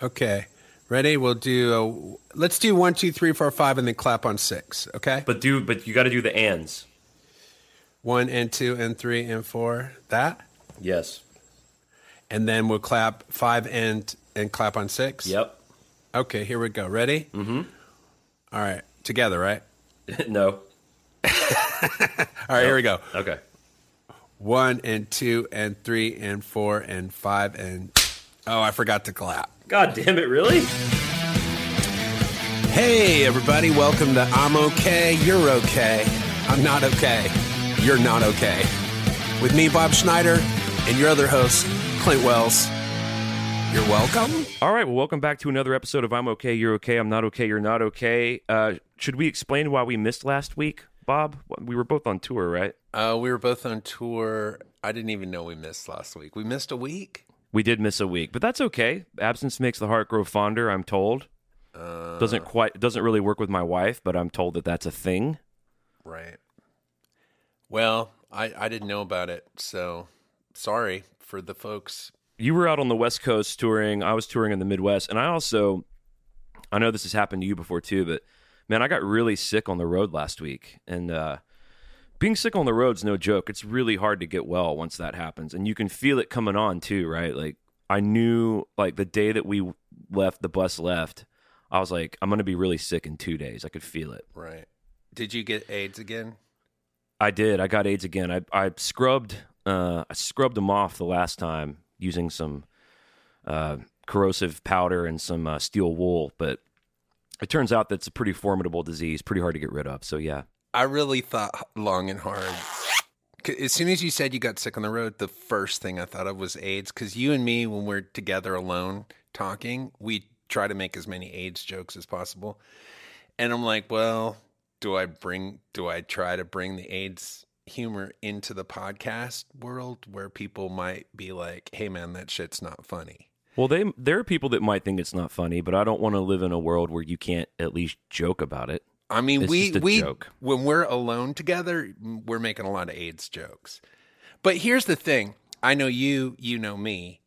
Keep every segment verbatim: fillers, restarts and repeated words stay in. Okay. Ready? We'll do. A, let's do one, two, three, four, five, and then clap on six. Okay. But do. But you got to do the ands. One and two and three and four. That. Yes. And then we'll clap five and and clap on six. Yep. Okay. Here we go. Ready? Mm-hmm. All right. Together, right? No. All right. Nope. Here we go. Okay. One and two and three and four and five and. Oh, I forgot to clap. God damn it, really? Hey, everybody. Welcome to I'm Okay, You're Okay, I'm Not Okay, You're Not Okay. With me, Bob Schneider, and your other host, Clint Wells. You're welcome. All right, well, welcome back to another episode of I'm Okay, You're Okay, I'm Not Okay, You're Not Okay. Uh, should we explain why we missed last week, Bob? We were both on tour, right? Uh, we were both on tour. I didn't even know we missed last week. We missed a week? We did miss a week, but that's okay. Absence makes the heart grow fonder, I'm told. Uh, doesn't quite doesn't really work with my wife, but I'm told that that's a thing. Right. Well, I, I didn't know about it, so sorry for the folks. You were out on the West Coast touring. I was touring in the Midwest, and I also, I know this has happened to you before too, but man, I got really sick on the road last week, and uh being sick on the road's no joke. It's really hard to get well once that happens. And you can feel it coming on too, right? Like I knew like the day that we left, the bus left, I was like, I'm going to be really sick in two days. I could feel it. Right. Did you get AIDS again? I did. I got AIDS again. I, I scrubbed uh, I scrubbed them off the last time using some uh, corrosive powder and some uh, steel wool. But it turns out that's a pretty formidable disease, pretty hard to get rid of. So yeah. I really thought long and hard. As soon as you said you got sick on the road, the first thing I thought of was AIDS. Because you and me, when we're together alone talking, we try to make as many AIDS jokes as possible. And I'm like, well, do I bring? Do I try to bring the AIDS humor into the podcast world where people might be like, hey, man, that shit's not funny? Well, they there are people that might think it's not funny, but I don't want to live in a world where you can't at least joke about it. I mean, it's we we joke. When we're alone together, we're making a lot of AIDS jokes. But here's the thing. I know you, you know me,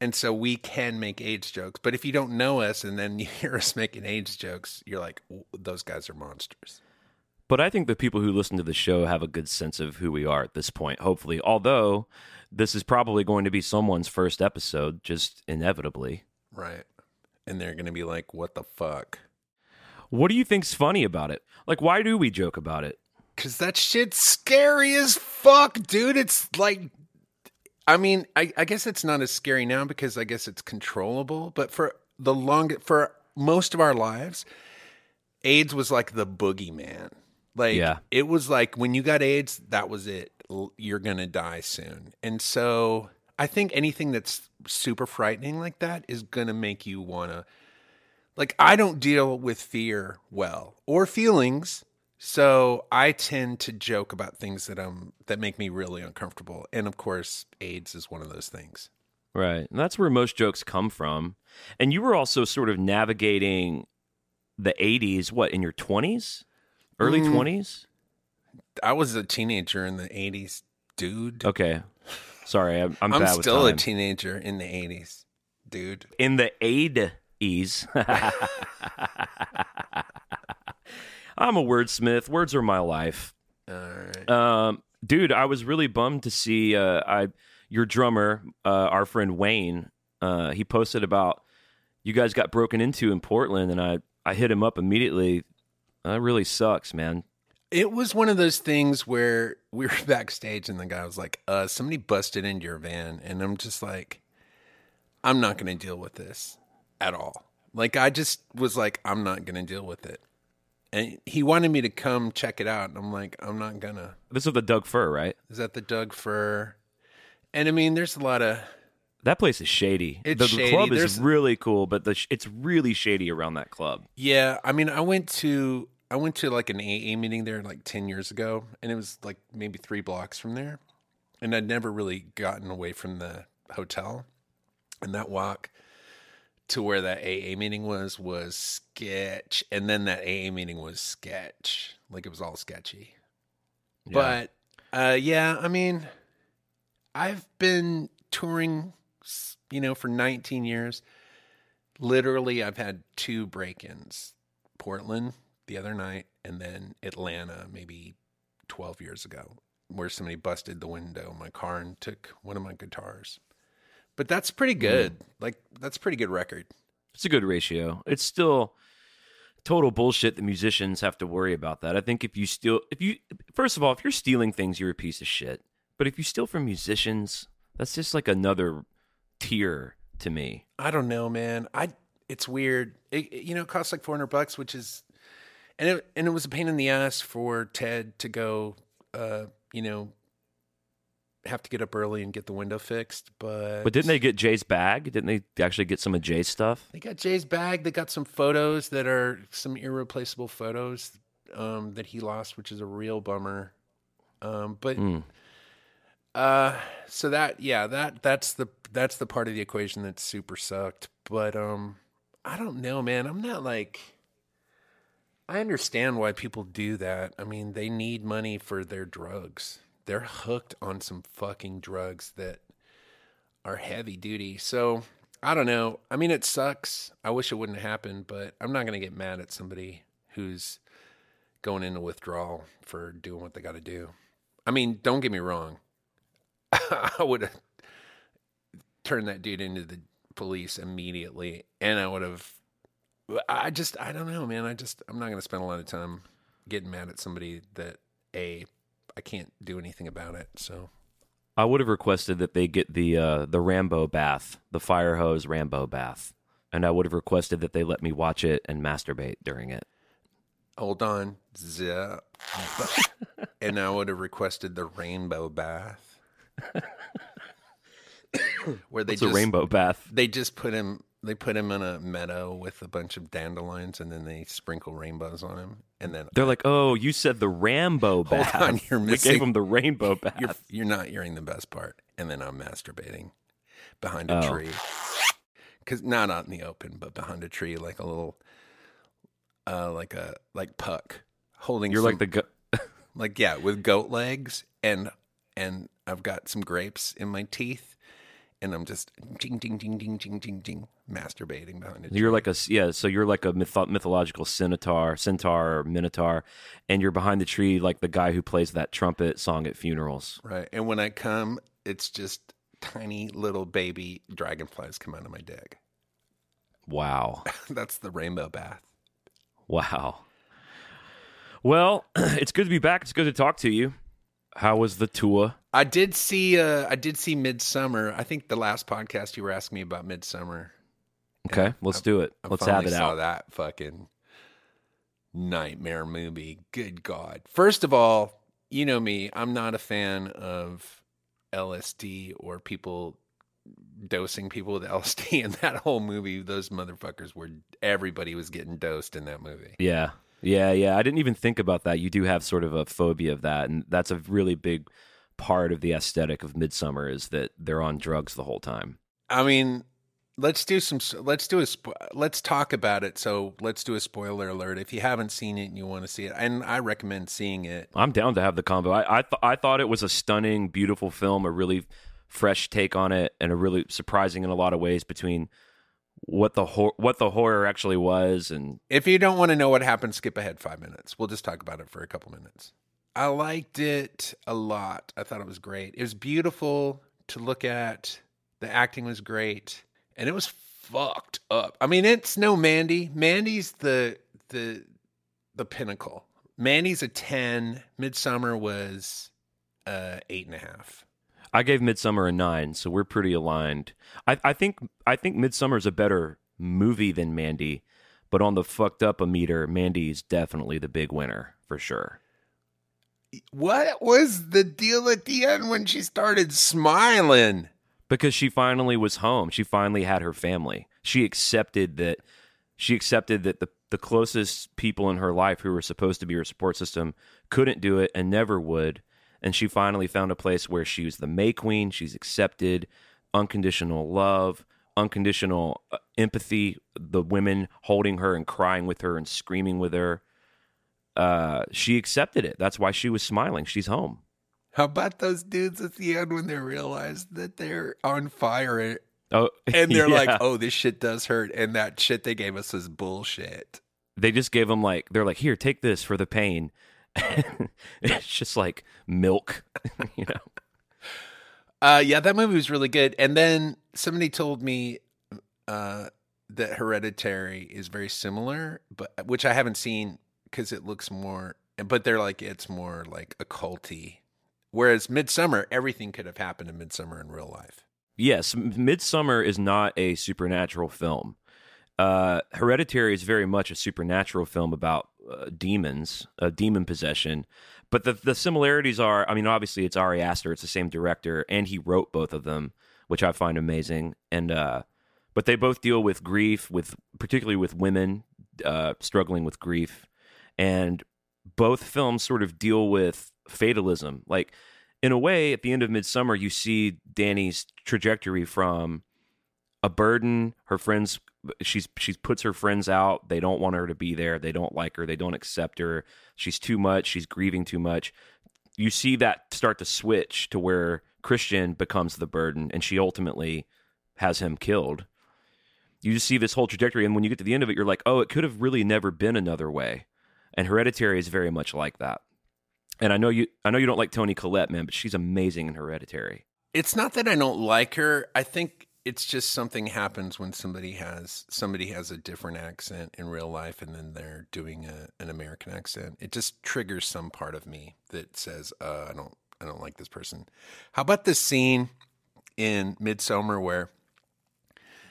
and so we can make AIDS jokes. But if you don't know us and then you hear us making AIDS jokes, you're like, those guys are monsters. But I think the people who listen to the show have a good sense of who we are at this point, hopefully. Although, this is probably going to be someone's first episode, just inevitably. Right. And they're going to be like, what the fuck? What do you think's funny about it? Like, why do we joke about it? Because that shit's scary as fuck, dude. It's like, I mean, I, I guess it's not as scary now because I guess it's controllable. But for the long, for most of our lives, AIDS was like the boogeyman. Like, yeah. It was like when you got AIDS, that was it. You're going to die soon. And so I think anything that's super frightening like that is going to make you want to. Like, I don't deal with fear well or feelings, so I tend to joke about things that um that make me really uncomfortable. And, of course, AIDS is one of those things. Right. And that's where most jokes come from. And you were also sort of navigating the eighties, what, in your twenties? Early mm, twenties? I was a teenager in the eighties, dude. Okay. Sorry, I'm, I'm, I'm bad with time. I'm still a teenager in the eighties, dude. In the aid. I'm a wordsmith. Words are my life. All right. Um, dude, I was really bummed to see uh, I your drummer, uh, our friend Wayne, uh, he posted about you guys got broken into in Portland, and I, I hit him up immediately. That really sucks, man. It was one of those things where we were backstage, and the guy was like, uh, somebody busted into your van, and I'm just like, I'm not going to deal with this. At all. Like, I just was like, I'm not going to deal with it. And he wanted me to come check it out. And I'm like, I'm not going to. This is the Doug Fir, right? Is that the Doug Fir? And I mean, there's a lot of. That place is shady. It's the, shady. The club there's... is really cool, but the sh- it's really shady around that club. Yeah. I mean, I went to, I went to like an A A meeting there like ten years ago. And it was like maybe three blocks from there. And I'd never really gotten away from the hotel. And that walk to where that A A meeting was, was sketch. And then that A A meeting was sketch. Like, it was all sketchy. Yeah. But, uh, yeah, I mean, I've been touring, you know, for nineteen years. literally, I've had two break-ins. Portland the other night, and then Atlanta maybe twelve years ago, where somebody busted the window of my car and took one of my guitars. But that's pretty good. Mm. Like, that's a pretty good record. It's a good ratio. It's still total bullshit that musicians have to worry about that. I think if you steal, if you, first of all, if you're stealing things, you're a piece of shit. But if you steal from musicians, that's just like another tier to me. I don't know, man. I, it's weird. It, it, you know, it costs like four hundred bucks, which is, and it, and it was a pain in the ass for Ted to go, uh, you know, have to get up early and get the window fixed, but... But didn't they get Jay's bag? Didn't they actually get some of Jay's stuff? They got Jay's bag. They got some photos that are some irreplaceable photos um, that he lost, which is a real bummer. Um, but... Mm. Uh, so that, yeah, that that's the that's the part of the equation that super sucked. But um, I don't know, man. I'm not like... I understand why people do that. I mean, they need money for their drugs. They're hooked on some fucking drugs that are heavy duty. So I don't know. I mean, it sucks. I wish it wouldn't happen, but I'm not going to get mad at somebody who's going into withdrawal for doing what they got to do. I mean, don't get me wrong. I would have turned that dude into the police immediately. And I would have, I just, I don't know, man. I just, I'm not going to spend a lot of time getting mad at somebody that a, I can't do anything about it, so... I would have requested that they get the uh, the Rambo bath, the fire hose Rambo bath, and I would have requested that they let me watch it and masturbate during it. Hold on. And I would have requested the rainbow bath. Where they What's just, a rainbow bath? They just put him... They put him in a meadow with a bunch of dandelions, and then they sprinkle rainbows on him. And then they're like, "Oh, you said the Rambo bath. Hold on, you're missing. We gave him the rainbow bath. You're, you're not hearing the best part." And then I'm masturbating behind a oh. tree, because not out in the open, but behind a tree, like a little, uh, like a like Puck holding. You're some, like the go- like yeah, with goat legs, and and I've got some grapes in my teeth. And I'm just ding, ding, ding, ding, ding, ding, ding, masturbating behind it. You're like a yeah, so you're like a mytho- mythological centaur, centaur, or minotaur, and you're behind the tree like the guy who plays that trumpet song at funerals. Right. And when I come, it's just tiny little baby dragonflies come out of my dick. Wow. That's the rainbow bath. Wow. Well, it's good to be back. It's good to talk to you. How was the tour? I did see uh, I did see Midsommar. I think the last podcast you were asking me about Midsommar. Okay, and let's I, do it. I let's have it out. I saw that fucking nightmare movie. Good God. First of all, you know me. I'm not a fan of L S D or people dosing people with L S D. And that whole movie, those motherfuckers were, everybody was getting dosed in that movie. Yeah, yeah, yeah. I didn't even think about that. You do have sort of a phobia of that. And that's a really big... part of the aesthetic of Midsommar is that they're on drugs the whole time. I mean, let's do some, let's do a, let's talk about it. So let's do a spoiler alert. If you haven't seen it and you want to see it, and I recommend seeing it. I'm down to have the combo. I I, th- I thought it was a stunning, beautiful film, a really fresh take on it, and a really surprising in a lot of ways between what the hor- what the horror actually was. And if you don't want to know what happened, skip ahead five minutes. We'll just talk about it for a couple minutes. I liked it a lot. I thought it was great. It was beautiful to look at. The acting was great. And it was fucked up. I mean, it's no Mandy. Mandy's the the the pinnacle. Mandy's a ten. Midsommar was uh eight and a half. I gave Midsommar a nine, so we're pretty aligned. I, I think I think Midsommar's a better movie than Mandy, but on the fucked up a meter, Mandy's definitely the big winner for sure. What was the deal at the end when she started smiling? Because she finally was home. She finally had her family. She accepted that she accepted that the, the closest people in her life who were supposed to be her support system couldn't do it and never would. And she finally found a place where she was the May Queen. She's accepted unconditional love, unconditional empathy, the women holding her and crying with her and screaming with her. Uh, she accepted it. That's why she was smiling. She's home. How about those dudes at the end when they realized that they're on fire Oh, and they're yeah. like, oh, this shit does hurt. And that shit they gave us is bullshit. They just gave them like, they're like, here, take this for the pain. It's just like milk, you know? Uh, yeah, that movie was really good. And then somebody told me uh, that Hereditary is very similar, but which I haven't seen because it looks more, but they're like, it's more like occulty. Whereas Midsommar, everything could have happened in Midsommar in real life. Yes, Midsommar is not a supernatural film. Uh, Hereditary is very much a supernatural film about uh, demons, uh, demon possession. But the the similarities are, I mean, obviously it's Ari Aster, it's the same director, and he wrote both of them, which I find amazing. And uh, but they both deal with grief, with particularly with women uh, struggling with grief, and both films sort of deal with fatalism. Like, in a way, at the end of Midsommar, you see Danny's trajectory from a burden, her friends. She's she puts her friends out. They don't want her to be there. They don't like her. They don't accept her. She's too much. She's grieving too much. You see that start to switch to where Christian becomes the burden, and she ultimately has him killed. You just see this whole trajectory, and when you get to the end of it, you're like, oh, it could have really never been another way. And Hereditary is very much like that. And I know you I know you don't like Toni Collette, man, but she's amazing in Hereditary. It's not that I don't like her. I think it's just something happens when somebody has somebody has a different accent in real life and then they're doing a, an American accent. It just triggers some part of me that says, uh, I don't I don't like this person. How about this scene in Midsommar where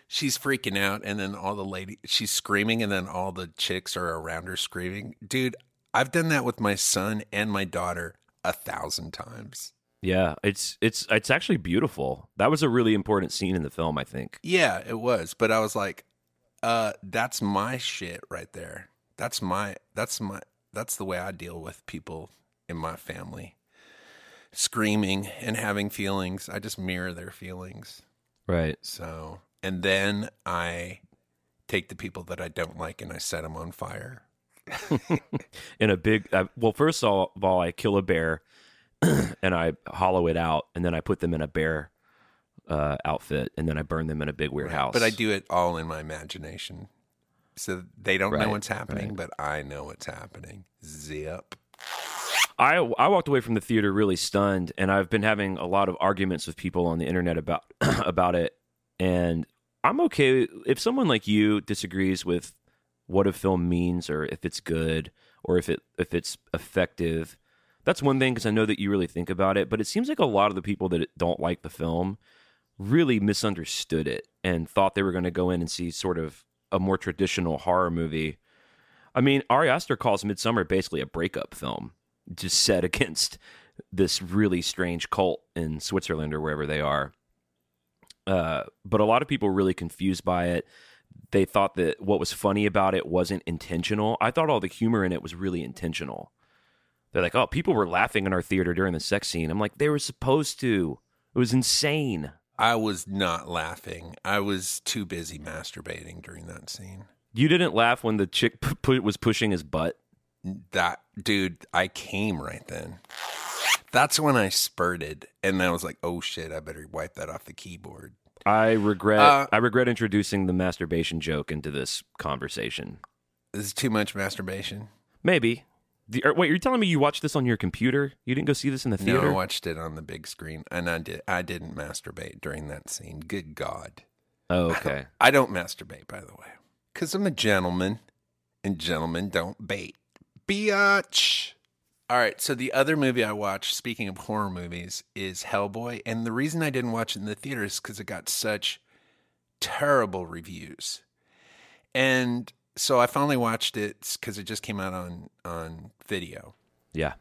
she's freaking out and then all the lady she's screaming and then all the chicks are around her screaming? Dude, I've done that with my son and my daughter a thousand times. Yeah, it's it's it's actually beautiful. That was a really important scene in the film, I think. Yeah, it was. But I was like, uh, that's my shit right there. That's my that's my that's the way I deal with people in my family. Screaming and having feelings. I just mirror their feelings. Right. So, and then I take the people that I don't like and I set them on fire. In a big uh, well first of all I kill a bear and I hollow it out and then I put them in a bear uh outfit and then I burn them in a big weird right. house. But I do it all in my imagination so they don't right, know what's happening right. but I know what's happening. Zip. I I walked away from the theater really stunned, and I've been having a lot of arguments with people on the internet about about it, and I'm okay if someone like you disagrees with what a film means, or if it's good, or if it if it's effective. That's one thing, because I know that you really think about it, but it seems like a lot of the people that don't like the film really misunderstood it and thought they were going to go in and see sort of a more traditional horror movie. I mean, Ari Aster calls Midsommar basically a breakup film, just set against this really strange cult in Switzerland or wherever they are. Uh, but a lot of people were really confused by it. They thought that what was funny about it wasn't intentional. I thought all the humor in it was really intentional. They're like, oh, people were laughing in our theater during the sex scene. I'm like, they were supposed to. It was insane. I was not laughing. I was too busy masturbating during that scene. You didn't laugh when the chick p- p- was pushing his butt? That, dude, I came right then. That's when I spurted. And I was like, oh, shit, I better wipe that off the keyboard. I regret uh, I regret introducing the masturbation joke into this conversation. This is too much masturbation? Maybe. The, or, wait, you're telling me you watched this on your computer? You didn't go see this in the theater? No, I watched it on the big screen, and I, did, I didn't masturbate during that scene. Good God. Oh, okay. I don't, I don't masturbate, by the way, because I'm a gentleman, and gentlemen don't bait. Biatch! All right, so the other movie I watched, speaking of horror movies, is Hellboy. And the reason I didn't watch it in the theater is because it got such terrible reviews. And so I finally watched it because it just came out on, on video. Yeah.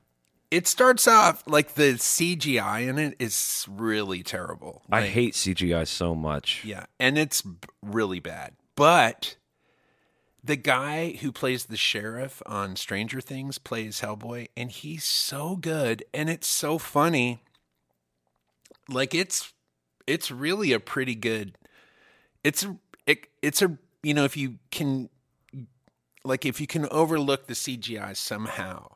It starts off, like, the C G I in it is really terrible. Like, I hate C G I so much. Yeah, and it's really bad. But the guy who plays the sheriff on Stranger Things plays Hellboy, and he's so good, and it's so funny. Like, it's it's really a pretty good. It's it, it's a you know if you can like if you can overlook the C G I somehow,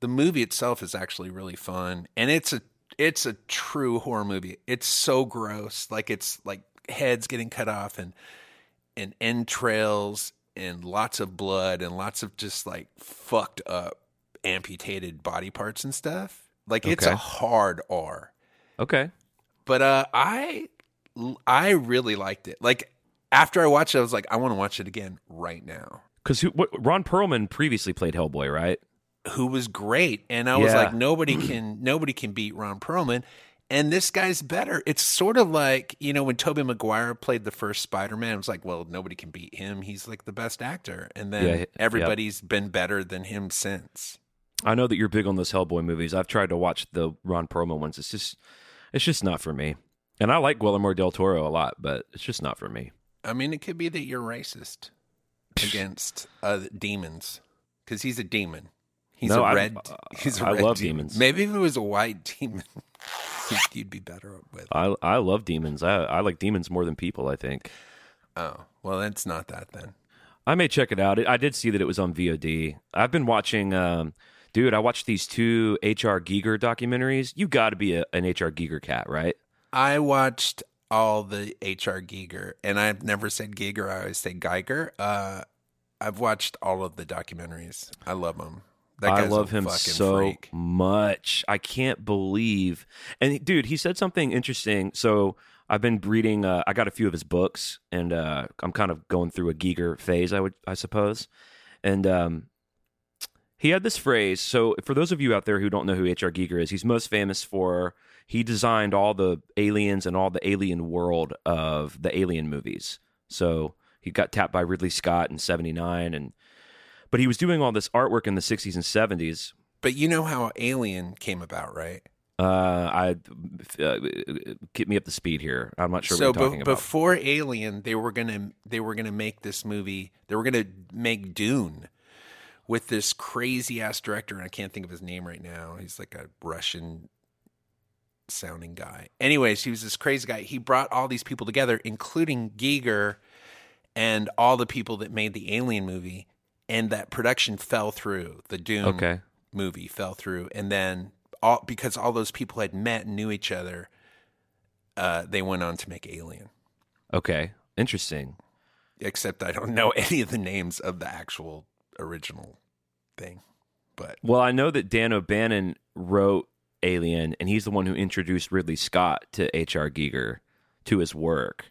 the movie itself is actually really fun, and it's a it's a true horror movie. It's so gross, like it's like heads getting cut off and and entrails and lots of blood and lots of just like fucked up amputated body parts and stuff. Like, it's okay. A hard R. Okay. But uh, I I really liked it. Like, after I watched it, I was like, I want to watch it again right now. Because who? What, Ron Perlman previously played Hellboy, right? Who was great. And I yeah. was like, nobody can nobody can beat Ron Perlman. And this guy's better. It's sort of like, you know, when Tobey Maguire played the first Spider-Man, it was like, well, nobody can beat him. He's like the best actor. And then yeah, everybody's yeah. been better than him since. I know that you're big on those Hellboy movies. I've tried to watch the Ron Perlman ones. It's just, it's just not for me. And I like Guillermo del Toro a lot, but it's just not for me. I mean, it could be that you're racist against uh, demons because he's a demon. He's no, a red. I, he's a I red love demon. demons. Maybe if it was a white demon, you'd be better with. I I love demons. I I like demons more than people, I think. Oh well, that's not that then. I may check it out. I did see that it was on V O D. I've been watching, um, dude. I watched these two H R. Giger documentaries. You got to be a, an H R. Giger cat, right? I watched all the H R. Giger, and I've never said Giger. I always say Geiger. Uh, I've watched all of the documentaries. I love them. I love him so freak. much. I can't believe. And dude, he said something interesting. So I've been reading. Uh, I got a few of his books, and uh, I'm kind of going through a Giger phase, I would, I suppose. And um, he had this phrase. So for those of you out there who don't know who H R. Giger is, he's most famous for he designed all the aliens and all the alien world of the Alien movies. So he got tapped by Ridley Scott in seventy-nine and. But he was doing all this artwork in the sixties and seventies. But you know how Alien came about, right? Uh, I uh, get me up to speed here. I'm not sure so what you're talking be- about. So before Alien, they were gonna they were gonna make this movie. They were gonna make Dune with this crazy ass director, and I can't think of his name right now. He's like a Russian sounding guy. Anyways, he was this crazy guy. He brought all these people together, including Giger and all the people that made the Alien movie. And that production fell through. The Dune okay. movie fell through. And then all because all those people had met and knew each other, uh, they went on to make Alien. Okay. Interesting. Except I don't know any of the names of the actual original thing. But well, I know that Dan O'Bannon wrote Alien, and he's the one who introduced Ridley Scott to H R. Giger, to his work.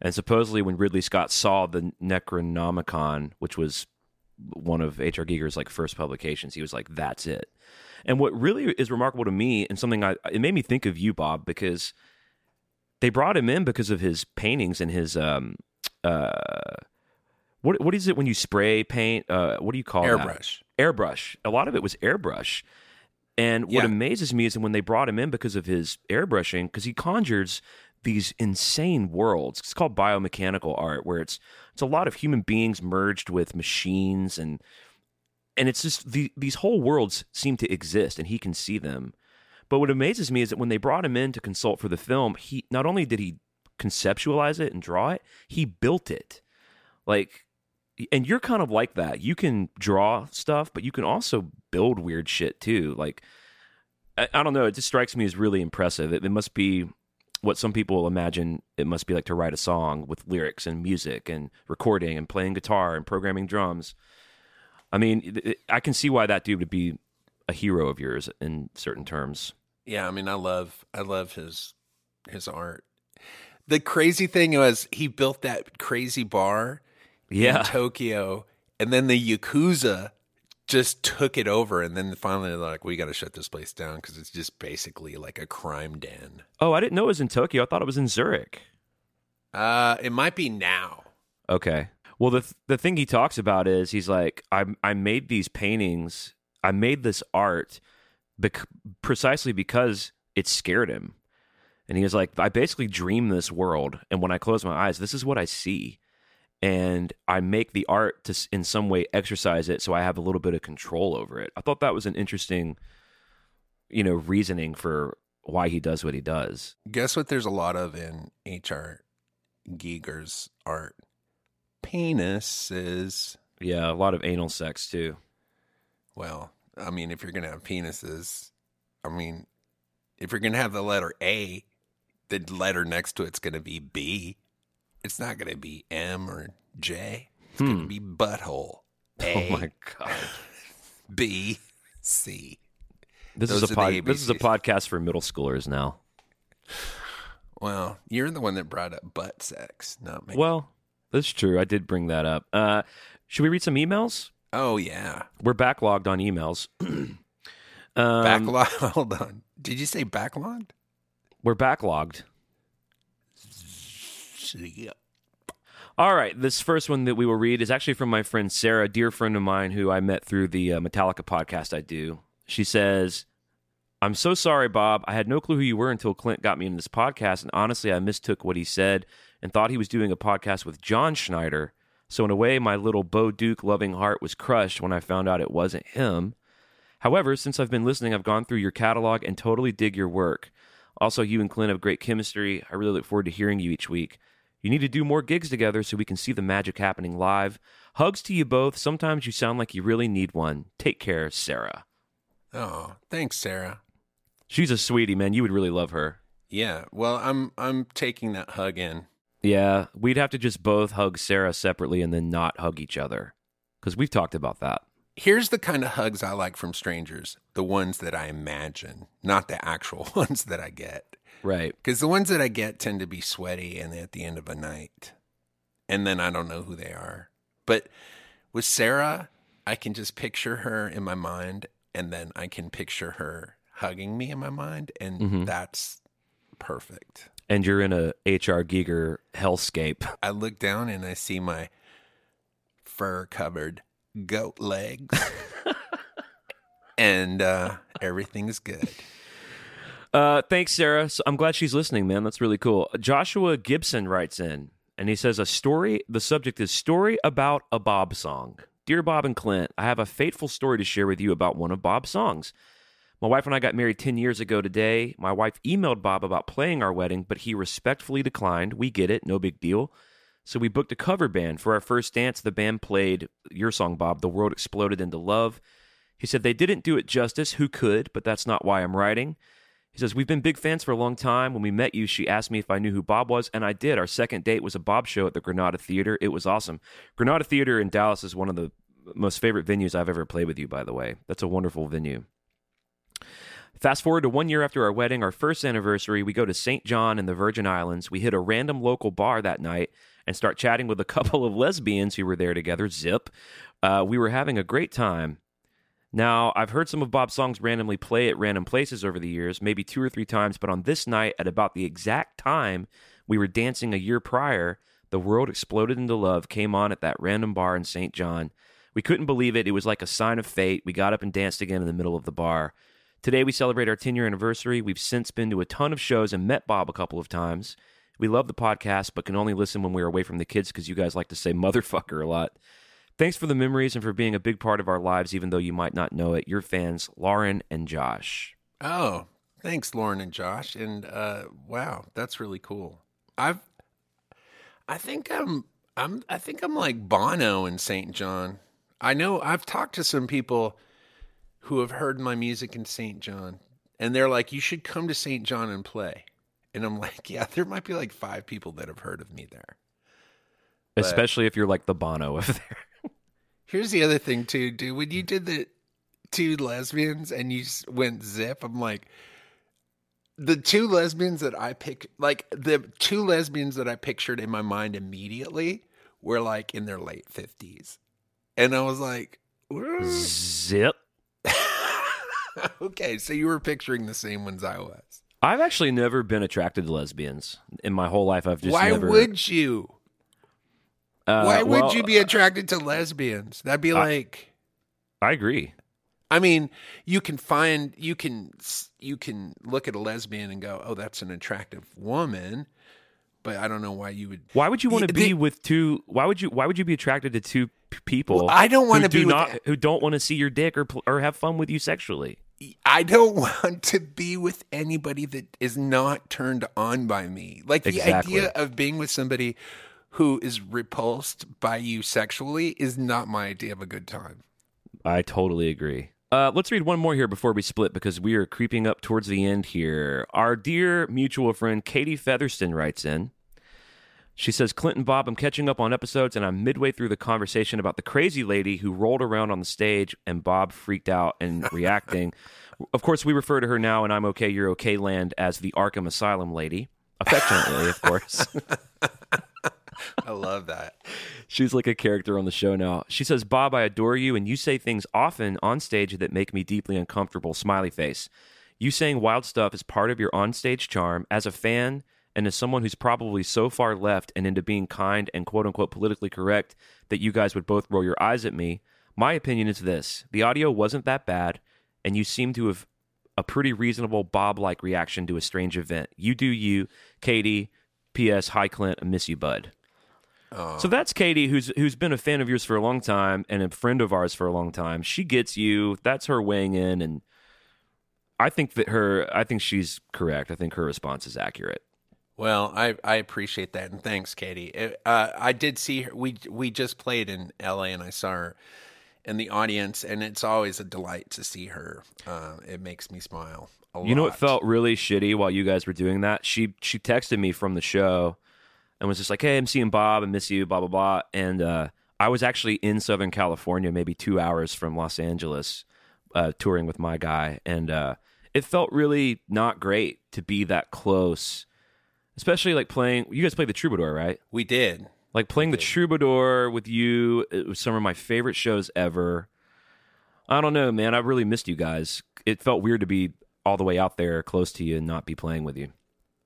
And supposedly when Ridley Scott saw the Necronomicon, which was one of H R. Giger's like first publications, he was like, that's it. And what really is remarkable to me, and something I it made me think of you, Bob, because they brought him in because of his paintings and his um uh what what is it when you spray paint, uh what do you call it? Airbrush. Airbrush. A lot of it was airbrush. And yeah. what amazes me is when they brought him in because of his airbrushing, because he conjures these insane worlds. It's called biomechanical art, where it's it's a lot of human beings merged with machines, and and it's just the, these whole worlds seem to exist, and he can see them. But what amazes me is that when they brought him in to consult for the film, he not only did he conceptualize it and draw it, he built it. Like, and you're kind of like that. You can draw stuff, but you can also build weird shit too. Like, I, I don't know. It just strikes me as really impressive. It, it must be what some people imagine it must be like to write a song with lyrics and music and recording and playing guitar and programming drums. I mean, it, I can see why that dude would be a hero of yours in certain terms. Yeah, I mean, I love, I love his his art. The crazy thing was he built that crazy bar yeah. in Tokyo, and then the Yakuza just took it over, and then finally they're like, we got to shut this place down because it's just basically like a crime den. Oh, I didn't know it was in Tokyo. I thought it was in Zurich. Uh, it might be now. Okay. Well, the th- the thing he talks about is he's like, I I made these paintings, I made this art bec- precisely because it scared him. And he was like, I basically dream this world, and when I close my eyes, this is what I see. And I make the art to, in some way, exercise it so I have a little bit of control over it. I thought that was an interesting, you know, reasoning for why he does what he does. Guess what there's a lot of in H R. Giger's art? Penises. Yeah, a lot of anal sex, too. Well, I mean, if you're going to have penises, I mean, if you're going to have the letter A, the letter next to it's going to be B. It's not going to be M or J. It's hmm. going to be butthole. A, oh my God. B, C. This is, a pod- this is a podcast for middle schoolers now. Well, you're the one that brought up butt sex, not me. Well, that's true. I did bring that up. Uh, should we read some emails? Oh, yeah. We're backlogged on emails. um, backlogged? Hold on. Did you say backlogged? We're backlogged. Yeah. All right, this first one that we will read is actually from my friend Sarah, a dear friend of mine who I met through the uh, Metallica podcast I do. She says, I'm so sorry, Bob. I had no clue who you were until Clint got me into this podcast, and honestly, I mistook what he said and thought he was doing a podcast with John Schneider. So in a way, my little Beau Duke loving heart was crushed when I found out it wasn't him. However, since I've been listening, I've gone through your catalog and totally dig your work. Also, you and Clint have great chemistry. I really look forward to hearing you each week. You need to do more gigs together so we can see the magic happening live. Hugs to you both. Sometimes you sound like you really need one. Take care, Sarah. Oh, thanks, Sarah. She's a sweetie, man. You would really love her. Yeah. Well, I'm I'm taking that hug in. Yeah. We'd have to just both hug Sarah separately and then not hug each other, because we've talked about that. Here's the kind of hugs I like from strangers. The ones that I imagine, not the actual ones that I get. Right. Because the ones that I get tend to be sweaty and at the end of a night. And then I don't know who they are. But with Sarah, I can just picture her in my mind, and then I can picture her hugging me in my mind, and mm-hmm. that's perfect. And you're in a H R. Giger hellscape. I look down and I see my fur-covered goat legs. and uh, everything's good. Uh, thanks, Sarah. So I'm glad she's listening, man. That's really cool. Joshua Gibson writes in, and he says, a story, the subject is story about a Bob song. Dear Bob and Clint, I have a fateful story to share with you about one of Bob's songs. My wife and I got married ten years ago today. My wife emailed Bob about playing our wedding, but he respectfully declined. We get it. No big deal. So we booked a cover band. For our first dance, the band played your song, Bob, The World Exploded into Love. He said, they didn't do it justice. Who could? But that's not why I'm writing. He says, we've been big fans for a long time. When we met you, she asked me if I knew who Bob was, and I did. Our second date was a Bob show at the Granada Theater. It was awesome. Granada Theater in Dallas is one of the most favorite venues I've ever played with you, by the way. That's a wonderful venue. Fast forward to one year after our wedding, our first anniversary, we go to Saint John in the Virgin Islands. We hit a random local bar that night and start chatting with a couple of lesbians who were there together. Zip. Uh, we were having a great time. Now, I've heard some of Bob's songs randomly play at random places over the years, maybe two or three times, but on this night, at about the exact time we were dancing a year prior, The World Exploded into Love came on at that random bar in Saint John. We couldn't believe it. It was like a sign of fate. We got up and danced again in the middle of the bar. Today, we celebrate our ten-year anniversary. We've since been to a ton of shows and met Bob a couple of times. We love the podcast, but can only listen when we're away from the kids because you guys like to say motherfucker a lot. Thanks for the memories and for being a big part of our lives, even though you might not know it. Your fans, Lauren and Josh. Oh, thanks, Lauren and Josh. And uh, wow, that's really cool. I've, I think I'm, I'm, I think I'm like Bono in Saint John. I know I've talked to some people who have heard my music in Saint John, and they're like, "You should come to Saint John and play." And I'm like, "Yeah, there might be like five people that have heard of me there." But especially if you're like the Bono of there. Here's the other thing, too, dude. When you did the two lesbians and you went zip, I'm like, the two lesbians that I picked, like the two lesbians that I pictured in my mind immediately were like in their late fifties. And I was like, whoa. Zip. Okay, so you were picturing the same ones I was. I've actually never been attracted to lesbians in my whole life. I've just Why never... would you? Uh, Why would well, you be attracted to lesbians? That'd be like, I, I agree. I mean, you can find, you can, you can look at a lesbian and go, "Oh, that's an attractive woman," but I don't know why you would. Why would you want to be they, with two? Why would you? Why would you be attracted to two people? Well, I don't want to be not, with, who don't want to see your dick or or have fun with you sexually. I don't want to be with anybody that is not turned on by me. Like exactly. The idea of being with somebody who is repulsed by you sexually is not my idea of a good time. I totally agree. Uh, let's read one more here before we split, because we are creeping up towards the end here. Our dear mutual friend Katie Featherston writes in. She says, Clint and Bob, I'm catching up on episodes, and I'm midway through the conversation about the crazy lady who rolled around on the stage, and Bob freaked out and reacting. Of course, we refer to her now in I'm Okay, You're Okay land as the Arkham Asylum lady. Affectionately, of course. I love that. She's like a character on the show now. She says, Bob, I adore you, and you say things often on stage that make me deeply uncomfortable. Smiley face. You saying wild stuff is part of your onstage charm. As a fan and as someone who's probably so far left and into being kind and quote-unquote politically correct that you guys would both roll your eyes at me, my opinion is this. The audio wasn't that bad, and you seem to have a pretty reasonable Bob-like reaction to a strange event. You do you. Katie, P S Hi, Clint. I miss you, bud. Oh. So that's Katie, who's who's been a fan of yours for a long time and a friend of ours for a long time. She gets you. That's her weighing in, and I think that her. I think she's correct. I think her response is accurate. Well, I, I appreciate that, and thanks, Katie. It, uh, I did see her. We we just played in L A, and I saw her in the audience, and it's always a delight to see her. Uh, it makes me smile a lot. You know what felt really shitty while you guys were doing that? She she texted me from the show. And was just like, hey, I'm seeing Bob, I miss you, blah, blah, blah. And uh, I was actually in Southern California, maybe two hours from Los Angeles, uh, touring with my guy. And uh, it felt really not great to be that close, especially like playing, you guys played the Troubadour, right? We did. Like playing did. the Troubadour with you, it was some of my favorite shows ever. I don't know, man, I really missed you guys. It felt weird to be all the way out there close to you and not be playing with you.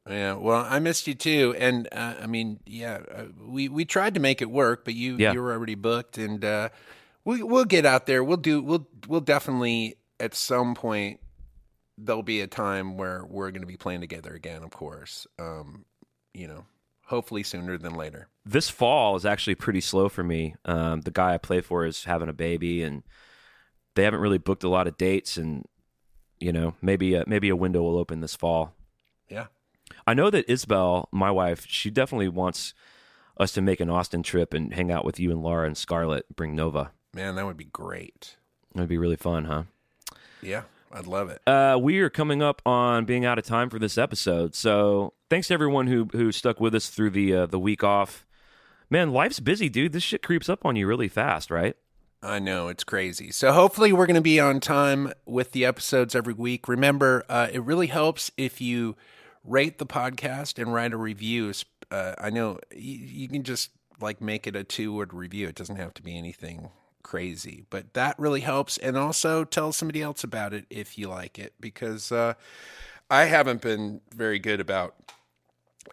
Yeah, well, I missed you too, and uh, I mean, yeah, uh, we, we tried to make it work, but you yeah. you were already booked, and uh, we we'll get out there. We'll do we'll we'll definitely at some point there'll be a time where we're going to be playing together again. Of course, um, you know, hopefully sooner than later. This fall is actually pretty slow for me. Um, the guy I play for is having a baby, and they haven't really booked a lot of dates. And you know, maybe a, maybe a window will open this fall. Yeah. I know that Isabel, my wife, she definitely wants us to make an Austin trip and hang out with you and Laura and Scarlett, bring Nova. Man, that would be great. That would be really fun, huh? Yeah, I'd love it. Uh, we are coming up on being out of time for this episode, so thanks to everyone who who stuck with us through the uh, the week off. Man, life's busy, dude. This shit creeps up on you really fast, right? I know, it's crazy. So hopefully we're going to be on time with the episodes every week. Remember, uh, it really helps if you rate the podcast and write a review. Uh, I know you, you can just like make it a two-word review. It doesn't have to be anything crazy, but that really helps. And also tell somebody else about it if you like it, because uh, I haven't been very good about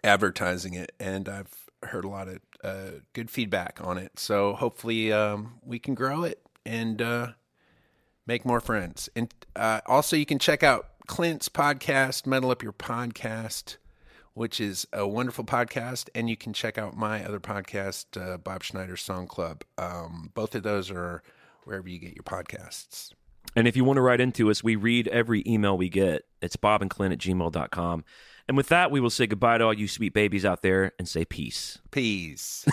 advertising it, and I've heard a lot of uh, good feedback on it. So hopefully um, we can grow it and uh, make more friends. And uh, also you can check out Clint's podcast, Metal Up Your Podcast, which is a wonderful podcast, and you can check out my other podcast, uh, Bob Schneider Song Club. Um, both of those are wherever you get your podcasts. And if you want to write into us, we read every email we get. It's bobandclint at gmail dot com. And with that, we will say goodbye to all you sweet babies out there and say peace. Peace.